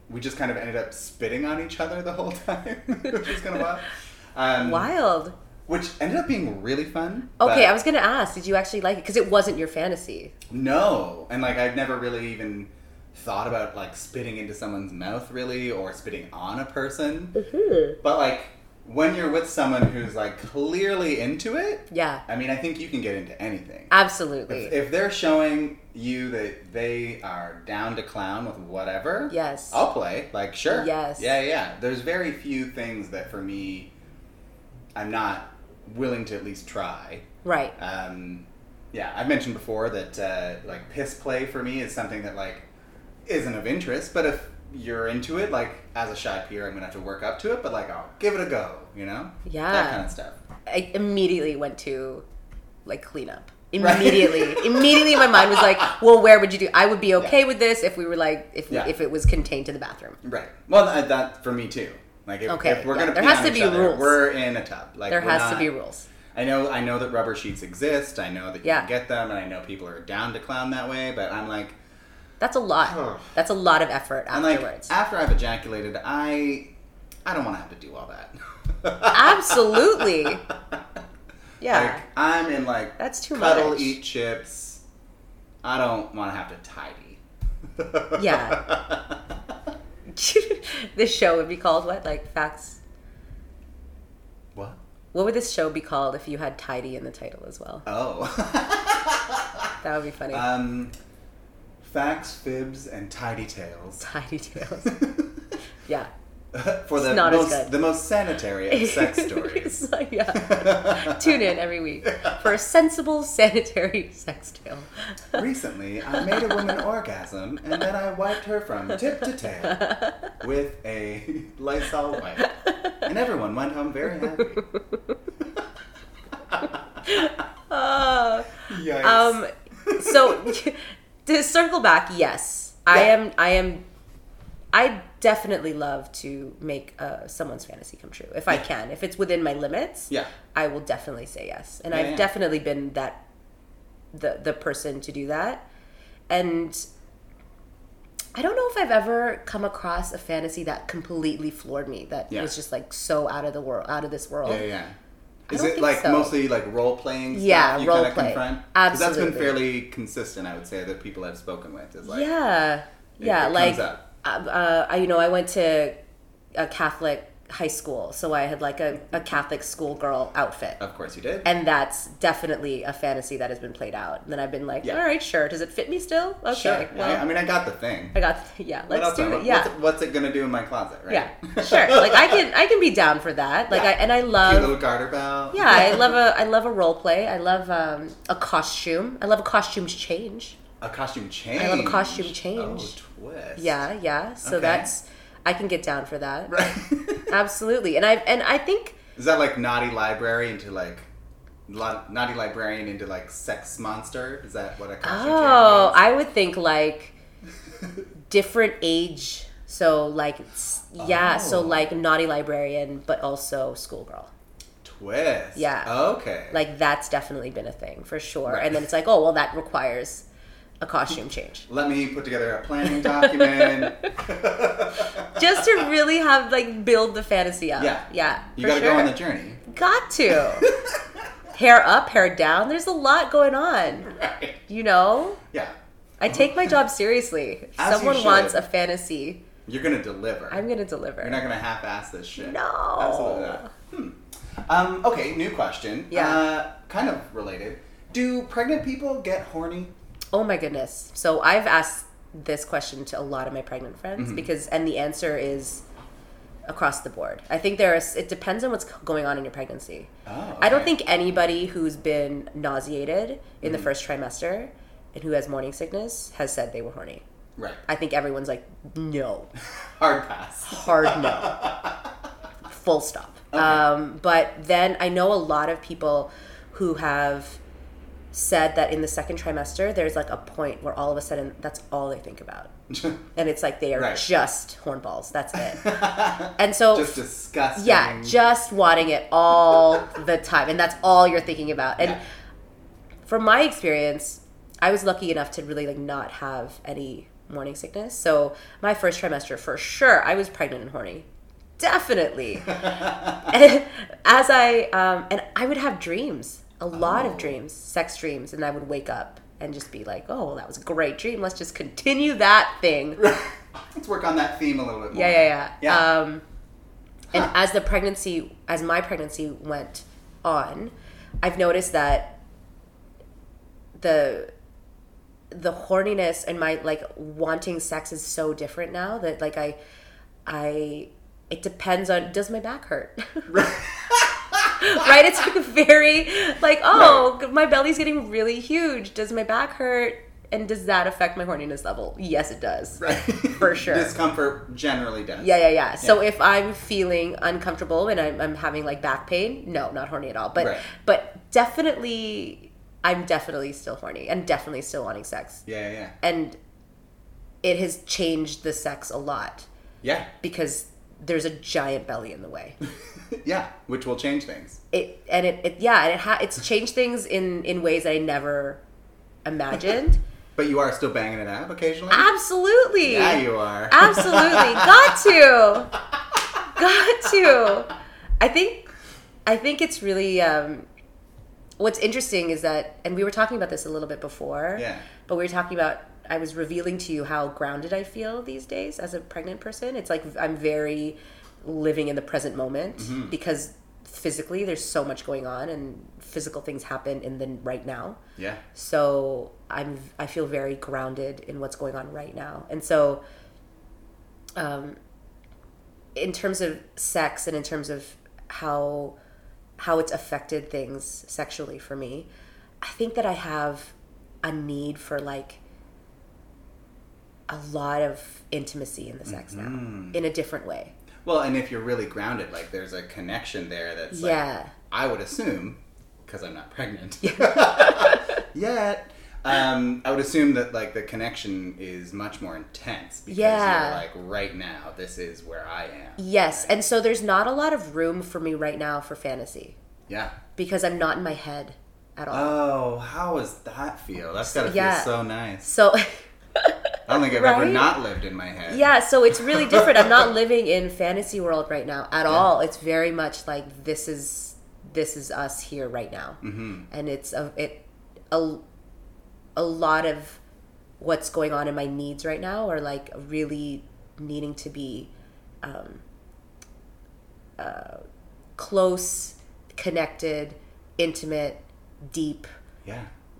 we just kind of ended up spitting on each other the whole time. It was kind of wild. Wild. Which ended up being really fun. Okay, I was going to ask, did you actually like it? Because it wasn't your fantasy. No. And, like, I've never really even thought about, like, spitting into someone's mouth, really, or spitting on a person. Mm-hmm. But, like, when you're with someone who's, like, clearly into it. Yeah. I mean, I think you can get into anything. Absolutely. If they're showing you that they are down to clown with whatever. Yes. I'll play. Like, sure. Yes. Yeah, yeah. There's very few things that, for me, I'm not willing to at least try. Right. Yeah, I've mentioned before that like piss play for me is something that like isn't of interest, but if you're into it, like as a shy peer, I'm gonna have to work up to it, but like I'll give it a go, you know? Yeah. That kind of stuff. I immediately went to like cleanup. Immediately. Right? Immediately my mind was like, well, where would you do? I would be okay with this if we were like if it was contained to the bathroom. Right. Well, that for me too. Like if we're gonna pee on each other, we're in a tub. Like there has to be rules. I know that rubber sheets exist. I know that you can get them, and I know people are down to clown that way. But I'm like, that's a lot. Ugh. That's a lot of effort afterwards. And like, after I've ejaculated, I don't want to have to do all that. Absolutely. Yeah. Like, I'm in like that's too cuddle, much. Eat chips. I don't want to have to tidy. Yeah. This show would be called what? Like facts? What? What would this show be called if you had tidy in the title as well? Oh. That would be funny. Facts, fibs, and tidy tales. Tidy tales. Yeah. For the most sanitary of sex stories. Yeah. Tune in every week for a sensible, sanitary sex tale. Recently, I made a woman orgasm and then I wiped her from tip to tail with a Lysol wipe. And everyone went home very happy. Yikes. So, to circle back, yes. Yeah. I definitely love to make someone's fantasy come true if I can. If it's within my limits, I will definitely say yes. And I've definitely been that the person to do that. And I don't know if I've ever come across a fantasy that completely floored me. That was just like so out of this world. Yeah, yeah. Is it like mostly like role playing stuff? Yeah, role play. Confront? Absolutely. Because that's been fairly consistent, I would say, that people I've spoken with is like it like comes up. I went to a Catholic high school, so I had like a Catholic schoolgirl outfit. Of course you did. And that's definitely a fantasy that has been played out. And then I've been like, all right, sure. Does it fit me still? Okay. Sure. Well, I mean, I got the thing. Let's do it. Yeah. What's it going to do in my closet, right? Yeah, sure. Like I can be down for that. Like I love... Cute little garter belt. Yeah, I love a role play. I love a costume. I love a costume's change. A costume change. I love a costume change. Oh, twist. Yeah, yeah. So I can get down for that. Right. Absolutely. And I think. Is that like naughty library into like, naughty librarian into like sex monster? Is that what a costume change is? Oh, I would think like different age. So like, so like naughty librarian, but also schoolgirl. Twist. Yeah. Okay. Like that's definitely been a thing for sure. Right. And then it's like, oh, well that requires a costume change. Let me put together a planning document. Just to really have, like, build the fantasy up. Yeah. Yeah. You gotta go on the journey. Got to. Hair up, hair down. There's a lot going on. Right. You know? Yeah. I take my job seriously. Someone wants a fantasy. You're going to deliver. I'm going to deliver. You're not going to half-ass this shit. No. Absolutely not. Okay, new question. Yeah. Kind of related. Do pregnant people get horny? Oh my goodness. So I've asked this question to a lot of my pregnant friends because, and the answer is across the board. I think it depends on what's going on in your pregnancy. Oh, okay. I don't think anybody who's been nauseated in the first trimester and who has morning sickness has said they were horny. Right. I think everyone's like, no. Hard pass. Hard no. Full stop. Okay. But then I know a lot of people who have said that in the second trimester, there's like a point where all of a sudden that's all they think about. And it's like they are just hornballs. That's it. And so just disgusting. Yeah, just wanting it all the time. And that's all you're thinking about. And from my experience, I was lucky enough to really like not have any morning sickness. So my first trimester, for sure, I was pregnant and horny. Definitely. And as I would have dreams, a lot of dreams, sex dreams, and I would wake up and just be like, oh, well, that was a great dream. Let's just continue that thing. Let's work on that theme a little bit more. Yeah. And as my pregnancy went on, I've noticed that the horniness and my like wanting sex is so different now that like it depends on, does my back hurt? Right? It's like very like, my belly's getting really huge. Does my back hurt? And does that affect my horniness level? Yes, it does. Right. For sure. Discomfort generally does. Yeah. So if I'm feeling uncomfortable and I'm having like back pain, no, not horny at all. But but definitely, I'm definitely still horny and definitely still wanting sex. Yeah. And it has changed the sex a lot. Yeah. Because there's a giant belly in the way. Yeah, which will change things. It's changed things in ways that I never imagined. But you are still banging it out occasionally? Absolutely. Yeah, you are. Absolutely. Got to. I think it's really what's interesting is that, and we were talking about this a little bit before. Yeah. But we were talking about, I was revealing to you how grounded I feel these days as a pregnant person. It's like I'm very living in the present moment because physically there's so much going on and physical things happen in the right now. Yeah. So I feel very grounded in what's going on right now. And so in terms of sex and in terms of how it's affected things sexually for me, I think that I have a need for like a lot of intimacy in the sex now in a different way. Well, and if you're really grounded, like there's a connection there that's like, I would assume, because I'm not pregnant yet, I would assume that like the connection is much more intense because you're like, right now, this is where I am. Yes, right? And so there's not a lot of room for me right now for fantasy. Yeah. Because I'm not in my head at all. Oh, how does that feel? That's gotta feel so nice. So... I don't think I've ever not lived in my head. Yeah, so it's really different. I'm not living in fantasy world right now at all. It's very much like this is us here right now, and it's a lot of what's going on in my needs right now are like really needing to be close, connected, intimate, deep,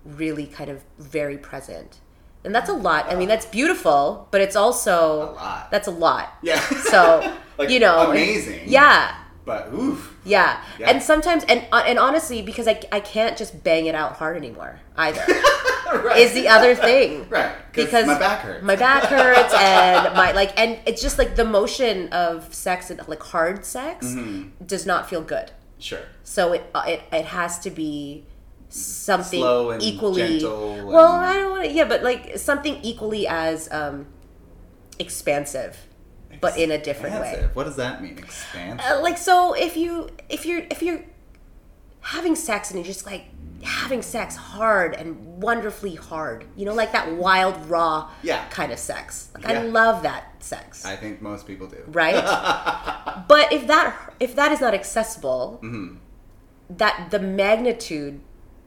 really kind of very present. And that's a lot. I mean, that's beautiful, but it's also... That's a lot. Yeah. So, like, you know... Amazing. Yeah. But, oof. Yeah. And sometimes... And honestly, because I can't just bang it out hard anymore, either. Is the other thing. Right. Because my back hurts. And my, like... And it's just, like, the motion of sex, and like, hard sex, does not feel good. Sure. So it has to be... something slow and equally gentle and... well, I don't want to, but like something equally as expansive, but in a different way. What does that mean, expansive? Like, so if you're having sex and you're just like having sex hard and wonderfully hard, you know, like that wild, raw kind of sex. Like, I love that sex. I think most people do, right? But if that is not accessible, that the magnitude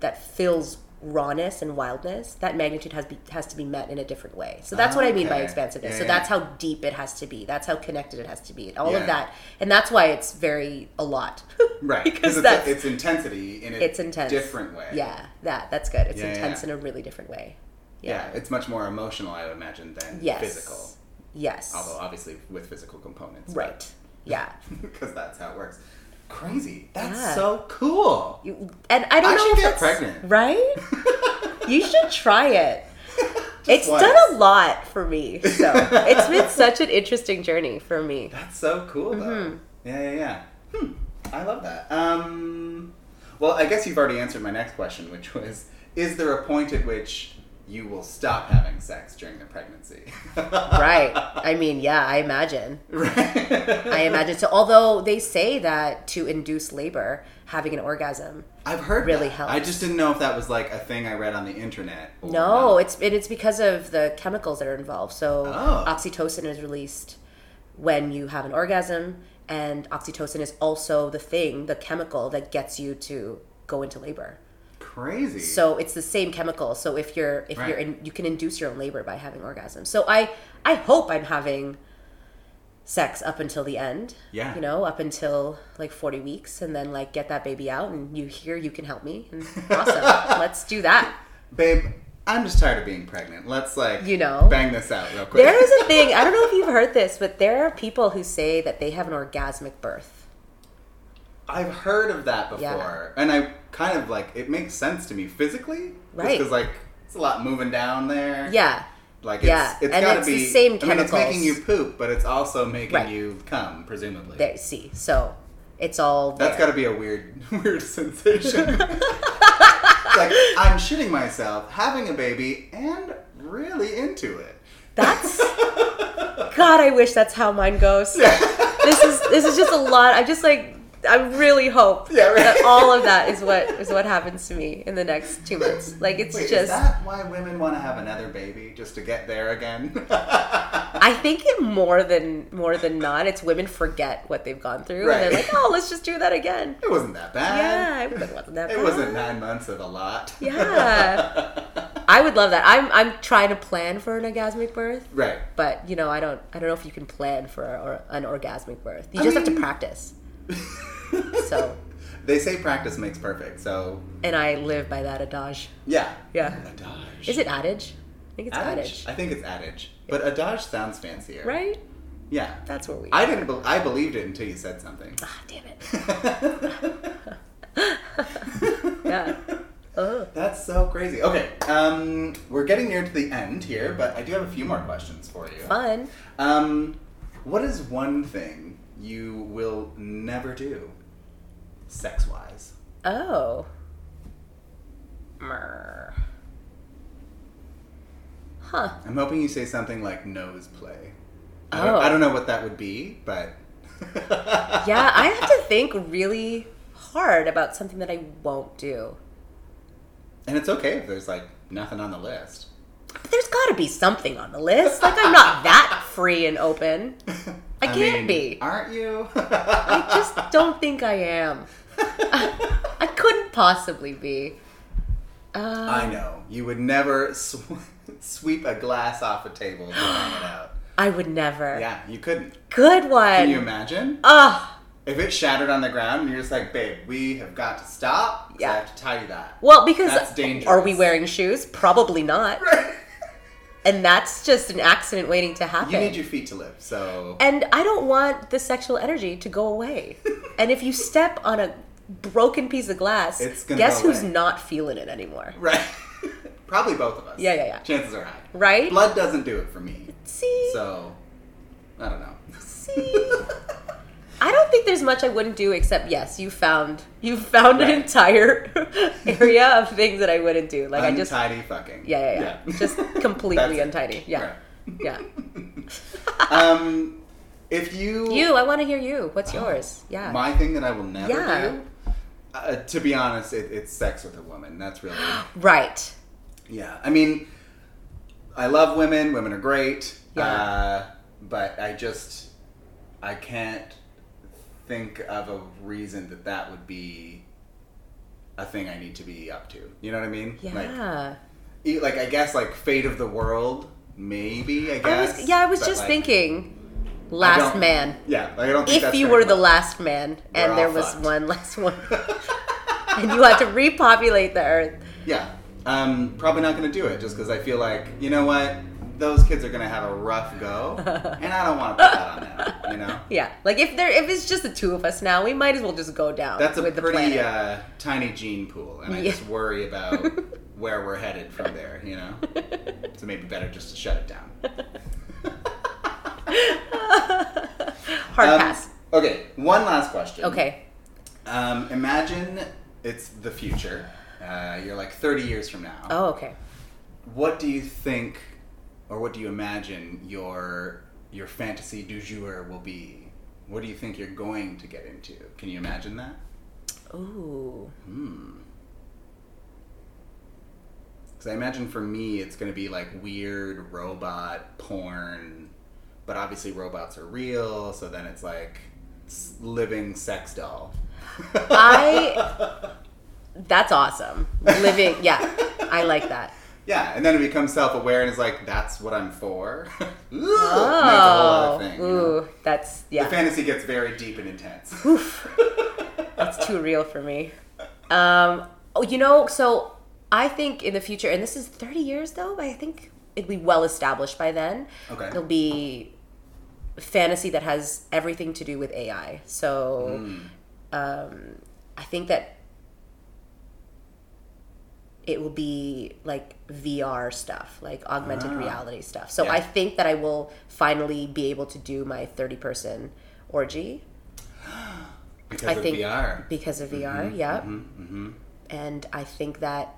that fills rawness and wildness, that magnitude has to be met in a different way. So that's what I mean by expansiveness. Yeah, so that's how deep it has to be. That's how connected it has to be. All of that. And that's why it's very a lot. Right. Because it's intensity in a different way. Yeah. That's good. It's intense in a really different way. Yeah. It's much more emotional, I would imagine, than physical. Yes. Although obviously with physical components. Right. But, yeah. Because that's how it works. Crazy. That's so cool. I don't know if get pregnant. Right? You should try it. It's once. Done a lot for me. So it's been such an interesting journey for me. That's so cool, though. Mm-hmm. Yeah. I love that. Well, I guess you've already answered my next question, which was, is there a point at which you will stop having sex during the pregnancy? Right. I mean, I imagine. Right. I imagine. So although they say that to induce labor, having an orgasm I've heard really that. Helps. I just didn't know if that was like a thing I read on the internet. No, it's because of the chemicals that are involved. So oxytocin is released when you have an orgasm, and oxytocin is also the chemical that gets you to go into labor. Crazy. So it's the same chemical. So you can induce your own labor by having orgasms. So I hope I'm having sex up until the end. Yeah. You know, up until like 40 weeks, and then like get that baby out, and you can help me. And awesome. Let's do that. Babe, I'm just tired of being pregnant. Let's bang this out real quick. There is a thing, I don't know if you've heard this, but there are people who say that they have an orgasmic birth. I've heard of that before, and I kind of it makes sense to me physically, right? Because it's a lot moving down there, yeah. It's the same chemicals. It's making you poop, but it's also making you cum, presumably. There, see, so it's all there. That's got to be a weird sensation. I'm shitting myself, having a baby, and really into it. That's God. I wish that's how mine goes. Yeah. This is just a lot. I'm just like. I really hope that all of that is what happens to me in the next 2 months. Is that why women want to have another baby, just to get there again? I think more than not, it's women forget what they've gone through, and they're like, "Oh, let's just do that again." It wasn't that bad. Yeah, it wasn't that bad. It wasn't 9 months of a lot. Yeah, I would love that. I'm trying to plan for an orgasmic birth, right? But I don't know if you can plan for an orgasmic birth. You just have to practice. So they say practice makes perfect. So and I live by that adage. Yeah. Adage. Is it adage? I think it's adage. Yeah. But adage sounds fancier, right? Yeah, that's where we. I believed it until you said something. Ah, damn it. Yeah. Oh. That's so crazy. Okay, we're getting near to the end here, but I do have a few more questions for you. Fun. What is one thing you will never do, sex-wise? Oh. Huh. I'm hoping you say something like nose play. Oh. I don't know what that would be, but... Yeah, I have to think really hard about something that I won't do. And it's okay if there's, nothing on the list. But there's got to be something on the list. I'm not that free and open. I can't be. Aren't you? I just don't think I am. I couldn't possibly be. I know. You would never sweep a glass off a table and hang it out. I would never. Yeah, you couldn't. Good one. Can you imagine? If it shattered on the ground and you're just like, babe, we have got to stop. Yeah. I have to tell you that. Well, because that's dangerous. Are we wearing shoes? Probably not. Right. And that's just an accident waiting to happen. You need your feet to live, so... And I don't want the sexual energy to go away. And if you step on a broken piece of glass, guess who's not feeling it anymore? Right. Probably both of us. Yeah. Chances are high. Right? Blood doesn't do it for me. See? So, I don't know. See? I don't think there's much I wouldn't do except, yes, you found an entire area of things that I wouldn't do. Untidy fucking. Yeah. Just completely untidy. It. Yeah. Right. Yeah. If you... I want to hear you. What's yours? Yeah. My thing that I will never do? To be honest, it's sex with a woman. That's really... Right. Yeah. I mean, I love women. Women are great. Yeah. But I can't... think of a reason that would be a thing I need to be up to. You know what I mean? Yeah. Like I guess, like, fate of the world, maybe, I guess. I was just thinking... Last man. Yeah, I don't think that's... If you were the last man and there was one last one and you had to repopulate the earth. Yeah. Probably not going to do it just because I feel like, you know what? Those kids are going to have a rough go and I don't want to put that on them, you know? Yeah. Like if it's just the two of us now, we might as well just go down. That's a pretty tiny gene pool and I just worry about where we're headed from there, you know? So maybe better just to shut it down. Hard pass. Okay, one last question. Okay. Imagine it's the future. You're like 30 years from now. Oh, okay. What do you think, or what do you imagine your fantasy du jour will be? What do you think you're going to get into? Can you imagine that? Ooh. Because I imagine for me it's going to be like weird robot porn. But obviously robots are real, so then it's like living sex doll. That's awesome. Living, yeah, I like that. Yeah, and then it becomes self-aware and it's like, that's what I'm for. Ooh, oh. That's a whole other thing. Ooh, you know? That's, yeah. The fantasy gets very deep and intense. Oof. That's too real for me. So I think in the future, and this is 30 years though, I think... It'll be well established by then. Okay. It'll be fantasy that has everything to do with AI. So I think that it will be like VR stuff, like augmented reality stuff. So yeah. I think that I will finally be able to do my 30-person orgy. Because of VR. Because of VR, yeah. Mm-hmm. And I think that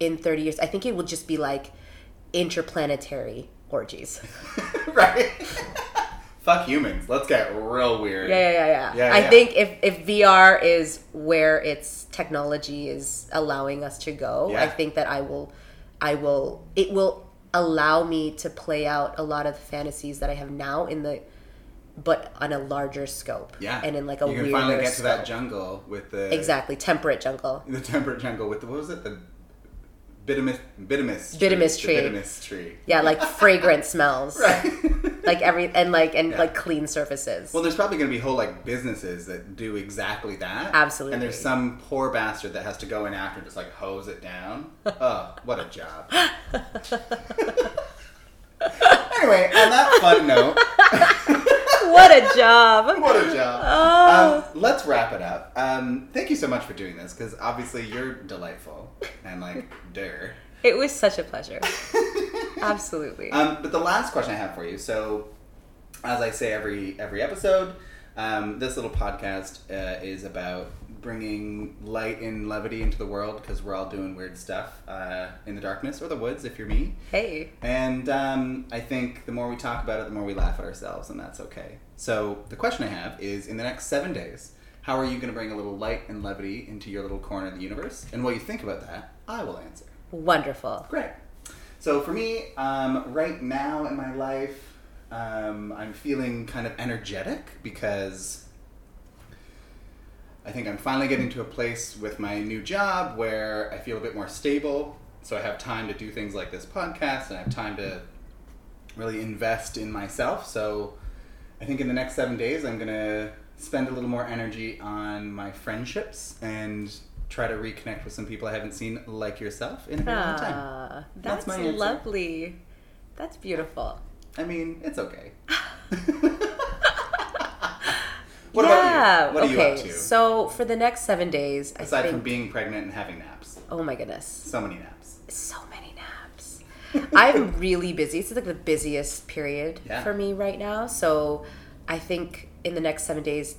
in 30 years, I think it will just be like interplanetary orgies. Right? Fuck humans. Let's get real weird. Yeah. I think if VR is where its technology is allowing us to go, I think that it will allow me to play out a lot of the fantasies that I have now but on a larger scope. Yeah. And in like a weirder scope. You can finally get to that jungle with the... Exactly. Temperate jungle. The temperate jungle with the... What was it? The... Bituminous tree. Yeah, like fragrant smells. Right. Like clean surfaces. Well, there's probably going to be whole like businesses that do exactly that. Absolutely. And there's some poor bastard that has to go in after and just like hose it down. Oh, what a job. Anyway, on that fun note. What a job. Oh. Let's wrap it up. Thank you so much for doing this, because obviously you're delightful and like, duh. It was such a pleasure. Absolutely. But the last question I have for you, so as I say every episode, this little podcast is about bringing light and levity into the world, because we're all doing weird stuff in the darkness or the woods, if you're me. Hey. And I think the more we talk about it, the more we laugh at ourselves, and that's okay. So the question I have is, in the next 7 days, how are you going to bring a little light and levity into your little corner of the universe? And what you think about that, I will answer. Wonderful. Great. So for me, right now in my life, I'm feeling kind of energetic because... I think I'm finally getting to a place with my new job where I feel a bit more stable, so I have time to do things like this podcast, and I have time to really invest in myself. So I think in the next 7 days, I'm going to spend a little more energy on my friendships and try to reconnect with some people I haven't seen, like yourself, in a very long time. That's my answer. Lovely. That's beautiful. I mean, it's okay. What about you? What are you up to? So for the next 7 days, aside from being pregnant and having naps. Oh my goodness. So many naps. I'm really busy. It's like the busiest period for me right now. So I think in the next 7 days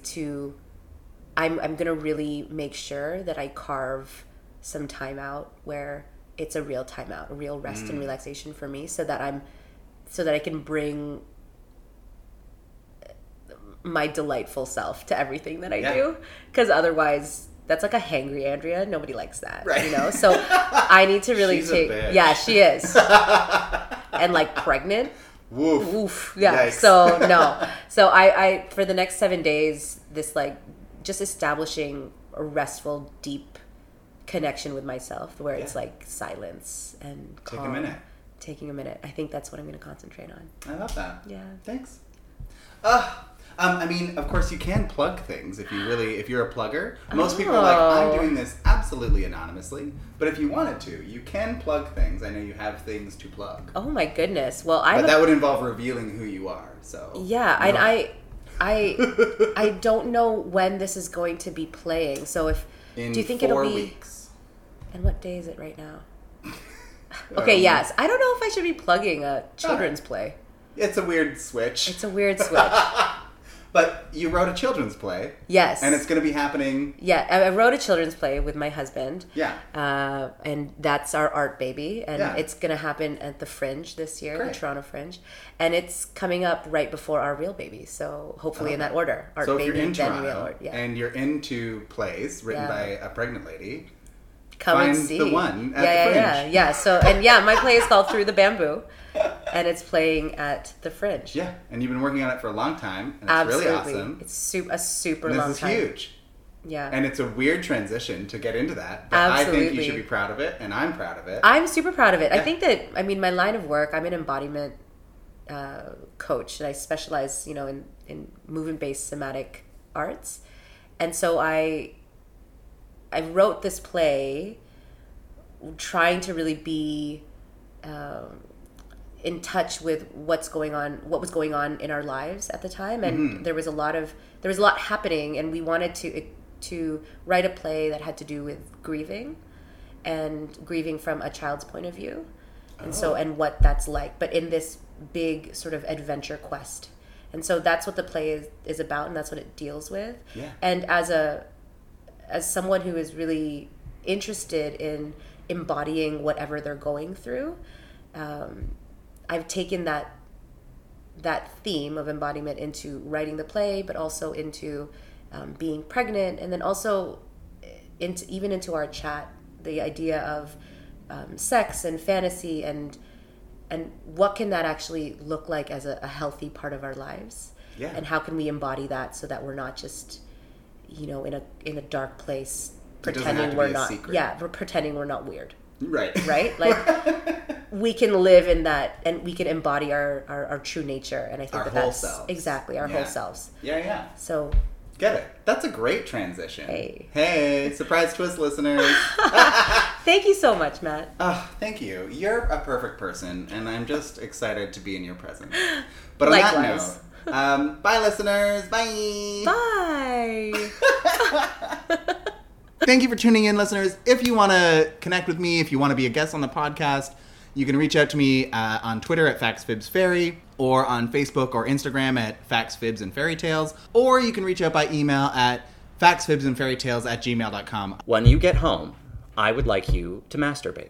I'm going to really make sure that I carve some time out where it's a real time out, a real rest and relaxation for me, so that I can bring my delightful self to everything that I do, because otherwise that's like a hangry Andrea. Nobody likes that, right? You know, so I need to really she is, and like pregnant. Woof. Yeah. Yikes. So I for the next 7 days, this like just establishing a restful, deep connection with myself where it's like silence and calm. Taking a minute. I think that's what I'm going to concentrate on. I love that. Yeah. Thanks. I mean, of course, you can plug things if you're a plugger. Most people are like, I'm doing this absolutely anonymously. But if you wanted to, you can plug things. I know you have things to plug. Oh my goodness! Well, but that would involve revealing who you are. So yeah, you know. I don't know when this is going to be playing. So do you think it'll be 4 weeks? And what day is it right now? Okay. Yes, I don't know if I should be plugging a children's play. It's a weird switch. But you wrote a children's play. Yes. And it's going to be happening. Yeah, I wrote a children's play with my husband. Yeah. And that's our art baby. And it's going to happen at the Fringe this year, the Toronto Fringe. And it's coming up right before our real baby. So hopefully in that order. Art baby, then real order. Yeah. And you're into plays written by a pregnant lady. Find and see. The one at the Fringe. Yeah. So, and my play is called Through the Bamboo. And it's playing at the Fringe. Yeah, and you've been working on it for a long time. And it's really awesome. It's a super long time. This is huge. Yeah. And it's a weird transition to get into that. But absolutely. I think you should be proud of it, and I'm proud of it. I'm super proud of it. Yeah. I think that, my line of work, I'm an embodiment coach, and I specialize, in movement-based somatic arts. And so I wrote this play trying to really be... in touch with what was going on in our lives at the time, and there was a lot happening, and we wanted to write a play that had to do with grieving from a child's point of view, and what that's like, but in this big sort of adventure quest. And so that's what the play is about, and that's what it deals with. Yeah. And as someone who is really interested in embodying whatever they're going through, I've taken that theme of embodiment into writing the play, but also into being pregnant, and then also into our chat, the idea of sex and fantasy and what can that actually look like as a healthy part of our lives, and how can we embody that so that we're not just in a dark place pretending we're not secret. We're pretending we're not weird. Right? Like, we can live in that, and we can embody our true nature, and I think that's... Our whole selves. Exactly, our whole selves. Yeah. So... Get it. That's a great transition. Hey, surprise twist, listeners. Thank you so much, Matt. Oh, thank you. You're a perfect person, and I'm just excited to be in your presence. But on that note, bye, listeners. Bye. Bye. Thank you for tuning in, listeners. If you want to connect with me, if you want to be a guest on the podcast, you can reach out to me on Twitter at FactsFibsFairy, or on Facebook or Instagram at FactsFibsAndFairyTales, or you can reach out by email at FactsFibsAndFairyTales@gmail.com. When you get home, I would like you to masturbate.